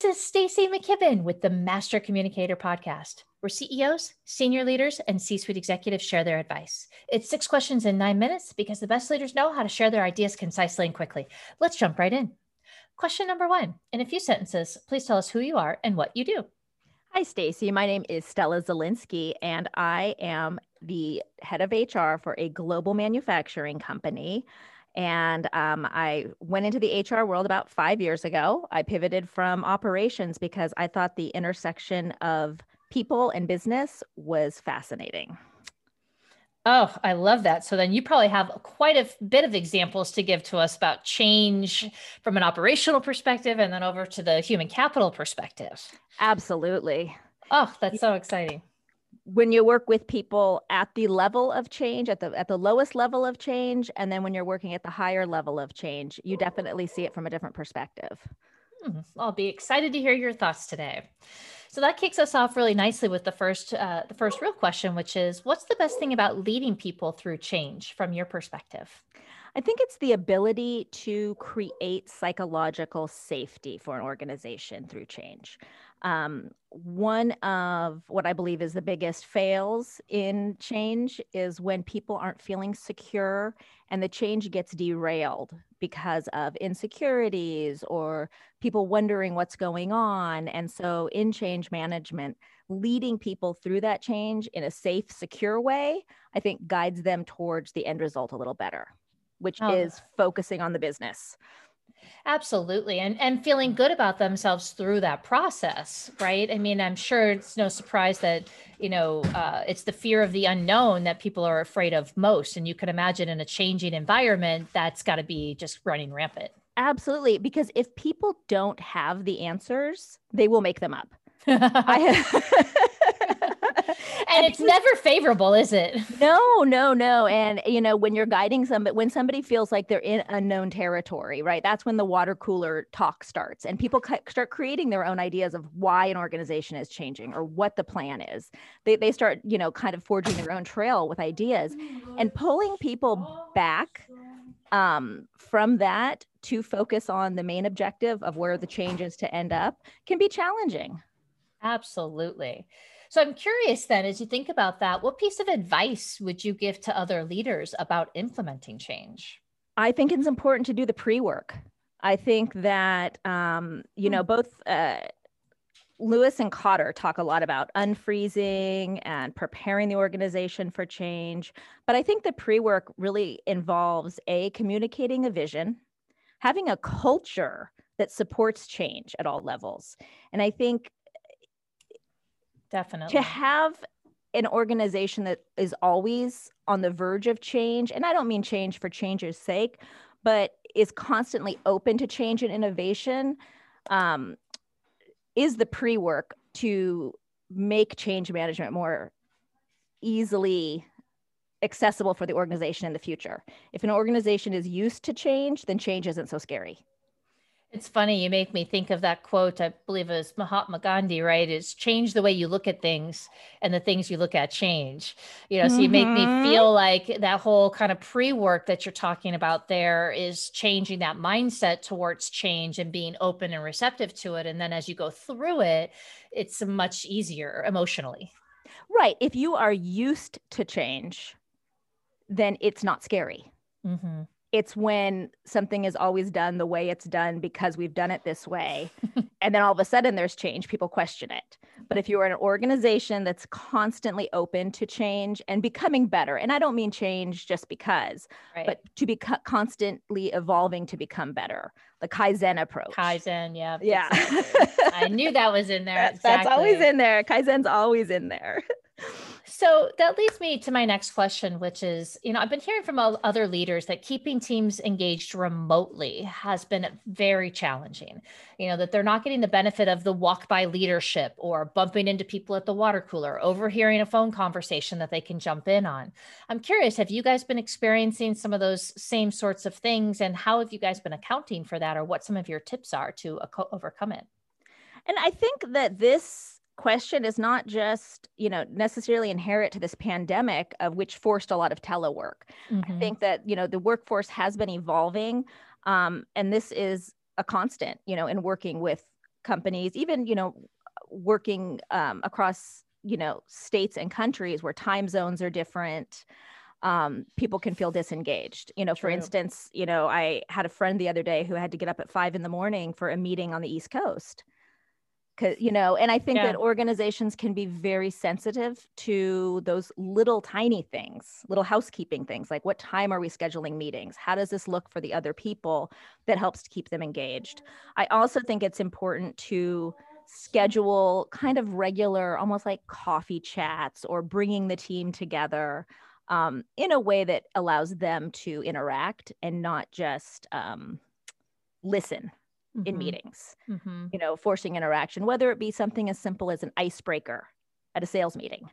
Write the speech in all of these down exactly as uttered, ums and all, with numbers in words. This is Stacey McKibben with the Master Communicator Podcast, where C E Os, senior leaders, and C-suite executives share their advice. It's six questions in nine minutes because the best leaders know how to share their ideas concisely and quickly. Let's jump right in. Question number one, in a few sentences, please tell us who you are and what you do. Hi, Stacey. My name is Stella Zielinski, and I am the head of H R for a global manufacturing company. And um, I went into the H R world about five years ago. I pivoted from operations because I thought the intersection of people and business was fascinating. Oh, I love that. So then you probably have quite a bit of examples to give to us about change from an operational perspective and then over to the human capital perspective. Absolutely. Oh, that's so exciting. When you work with people at the level of change, at the at the lowest level of change, and then when you're working at the higher level of change, you definitely see it from a different perspective. Hmm. I'll be excited to hear your thoughts today. So that kicks us off really nicely with the first uh, the first real question, which is, what's the best thing about leading people through change from your perspective? I think it's the ability to create psychological safety for an organization through change. Um, one of what I believe is the biggest fails in change is when people aren't feeling secure and the change gets derailed because of insecurities or people wondering what's going on. And so in change management, leading people through that change in a safe, secure way, I think guides them towards the end result a little better, which oh. is focusing on the business. Absolutely. And and feeling good about themselves through that process, right? I mean, I'm sure it's no surprise that, you know, uh, it's the fear of the unknown that people are afraid of most. And you can imagine in a changing environment, that's got to be just running rampant. Absolutely. Because if people don't have the answers, they will make them up. I And it's never favorable, is it? No, no, no. And, you know, when you're guiding somebody, when somebody feels like they're in unknown territory, right, that's when the water cooler talk starts and people start creating their own ideas of why an organization is changing or what the plan is. They, they start, you know, kind of forging their own trail with ideas and pulling people back um, from that to focus on the main objective of where the change is to end up can be challenging. Absolutely. So I'm curious then, as you think about that, what piece of advice would you give to other leaders about implementing change? I think it's important to do the pre-work. I think that, um, you know, both uh, Lewis and Cotter talk a lot about unfreezing and preparing the organization for change. But I think the pre-work really involves A, communicating a vision, having a culture that supports change at all levels. And I think Definitely. to have an organization that is always on the verge of change, and I don't mean change for change's sake, but is constantly open to change and innovation, um, is the pre-work to make change management more easily accessible for the organization in the future. If an organization is used to change, then change isn't so scary. It's funny, you make me think of that quote, I believe it was Mahatma Gandhi, right? It's change the way you look at things and the things you look at change. You know, mm-hmm. so you make me feel like that whole kind of pre-work that you're talking about there is changing that mindset towards change and being open and receptive to it. And then as you go through it, it's much easier emotionally. Right. If you are used to change, then it's not scary. Mm-hmm. It's when something is always done the way it's done because we've done it this way. And then all of a sudden there's change, people question it. But if you are an organization that's constantly open to change and becoming better, and I don't mean change just because, right. but to be co- constantly evolving to become better, the Kaizen approach. Kaizen, yeah. Yeah. Exactly. I knew that was in there. That, exactly. That's always in there. Kaizen's always in there. So that leads me to my next question, which is, you know, I've been hearing from other leaders that keeping teams engaged remotely has been very challenging, you know, that they're not getting the benefit of the walk by leadership or bumping into people at the water cooler, overhearing a phone conversation that they can jump in on. I'm curious, have you guys been experiencing some of those same sorts of things, and how have you guys been accounting for that, or what some of your tips are to overcome it? And I think that this question is not just, you know, necessarily inherent to this pandemic of which forced a lot of telework. Mm-hmm. I think that, you know, the workforce has been evolving. Um, and this is a constant, you know, in working with companies, even, you know, working um, across, you know, states and countries where time zones are different, um, people can feel disengaged. You know, True. For instance, you know, I had a friend the other day who had to get up at five in the morning for a meeting on the East Coast. 'Cause, you know, and I think yeah. that organizations can be very sensitive to those little tiny things, little housekeeping things, like what time are we scheduling meetings? How does this look for the other people? That helps to keep them engaged. I also think it's important to schedule kind of regular, almost like coffee chats or bringing the team together um, in a way that allows them to interact and not just um, listen. Mm-hmm. In meetings, mm-hmm. you know, forcing interaction, whether it be something as simple as an icebreaker at a sales meeting,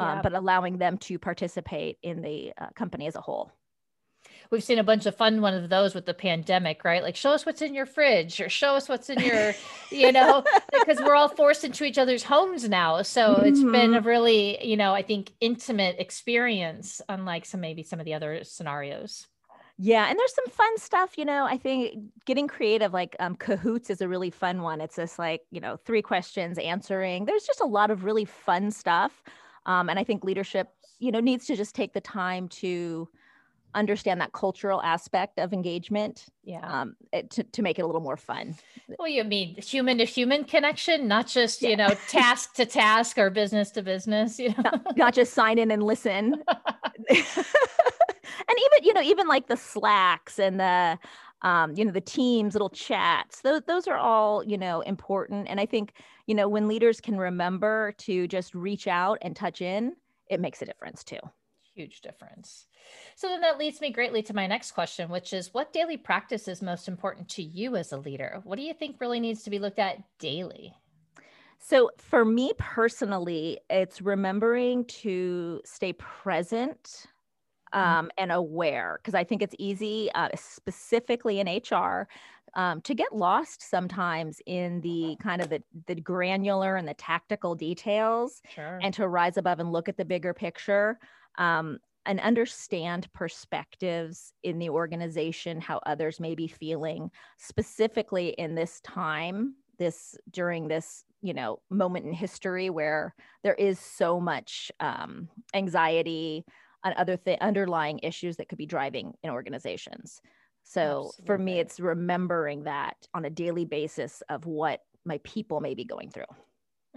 yeah. um, but allowing them to participate in the uh, company as a whole. We've seen a bunch of fun one of those with the pandemic, right? Like, show us what's in your fridge or show us what's in your, you know, because we're all forced into each other's homes now. So mm-hmm. it's been a really, you know, I think intimate experience, unlike some, maybe some of the other scenarios. Yeah. And there's some fun stuff, you know, I think getting creative, like um, Kahoots is a really fun one. It's just like, you know, three questions answering. There's just a lot of really fun stuff. Um, and I think leadership, you know, needs to just take the time to understand that cultural aspect of engagement, yeah. um, it, to, to make it a little more fun. Well, you mean human to human connection, not just, yeah. you know, task to task or business to business, you know, not, not just sign in and listen. And even, you know, even like the Slacks and the, um, you know, the Teams, little chats, those, those are all, you know, important. And I think, you know, when leaders can remember to just reach out and touch in, it makes a difference too. Huge difference. So then that leads me greatly to my next question, which is what daily practice is most important to you as a leader? What do you think really needs to be looked at daily? So for me personally, it's remembering to stay present Um, and aware, because I think it's easy, uh, specifically in H R, um, to get lost sometimes in the kind of the, the granular and the tactical details, sure. and to rise above and look at the bigger picture um, and understand perspectives in the organization, how others may be feeling specifically in this time, this during this, you know, moment in history where there is so much um, anxiety and other th- underlying issues that could be driving in organizations. So Absolutely. For me, it's remembering that on a daily basis of what my people may be going through.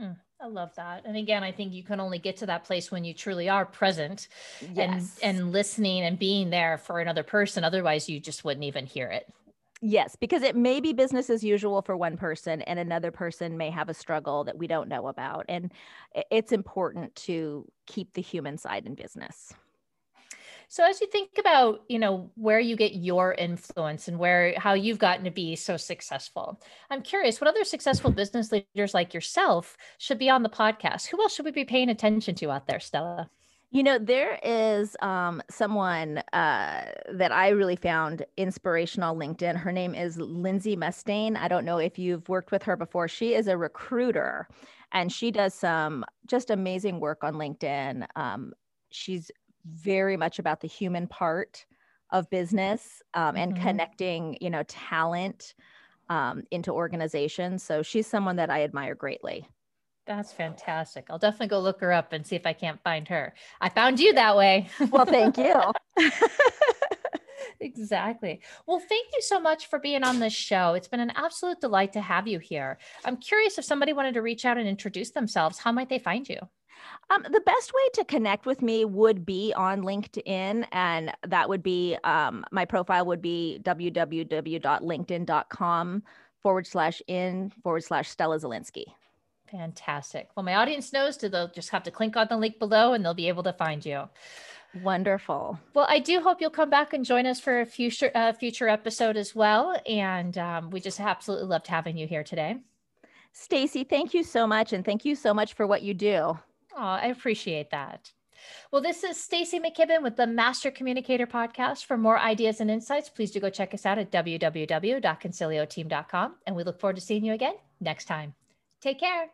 Mm, I love that. And again, I think you can only get to that place when you truly are present, yes. and, and listening and being there for another person. Otherwise, you just wouldn't even hear it. Yes, because it may be business as usual for one person and another person may have a struggle that we don't know about. And it's important to keep the human side in business. So as you think about, you know, where you get your influence and where, how you've gotten to be so successful, I'm curious, what other successful business leaders like yourself should be on the podcast? Who else should we be paying attention to out there, Stella? You know, there is um, someone uh, that I really found inspirational on LinkedIn. Her name is Lindsay Mustaine. I don't know if you've worked with her before. She is a recruiter and she does some just amazing work on LinkedIn. Um, she's very much about the human part of business um, and mm-hmm. connecting, you know, talent um, into organizations. So she's someone that I admire greatly. That's fantastic. I'll definitely go look her up and see if I can't find her. I found you that way. Well, thank you. Exactly. Well, thank you so much for being on this show. It's been an absolute delight to have you here. I'm curious if somebody wanted to reach out and introduce themselves, how might they find you? Um, the best way to connect with me would be on LinkedIn, and that would be, um, my profile would be www.linkedin.com forward slash in forward slash Stella Zielinski. Fantastic. Well, my audience knows that they'll just have to click on the link below and they'll be able to find you. Wonderful. Well, I do hope you'll come back and join us for a future, uh, future episode as well. And um, we just absolutely loved having you here today. Stacey, thank you so much. And thank you so much for what you do. Oh, I appreciate that. Well, this is Stacey McKibben with the Master Communicator Podcast. For more ideas and insights, please do go check us out at w w w dot concilio team dot com. And we look forward to seeing you again next time. Take care.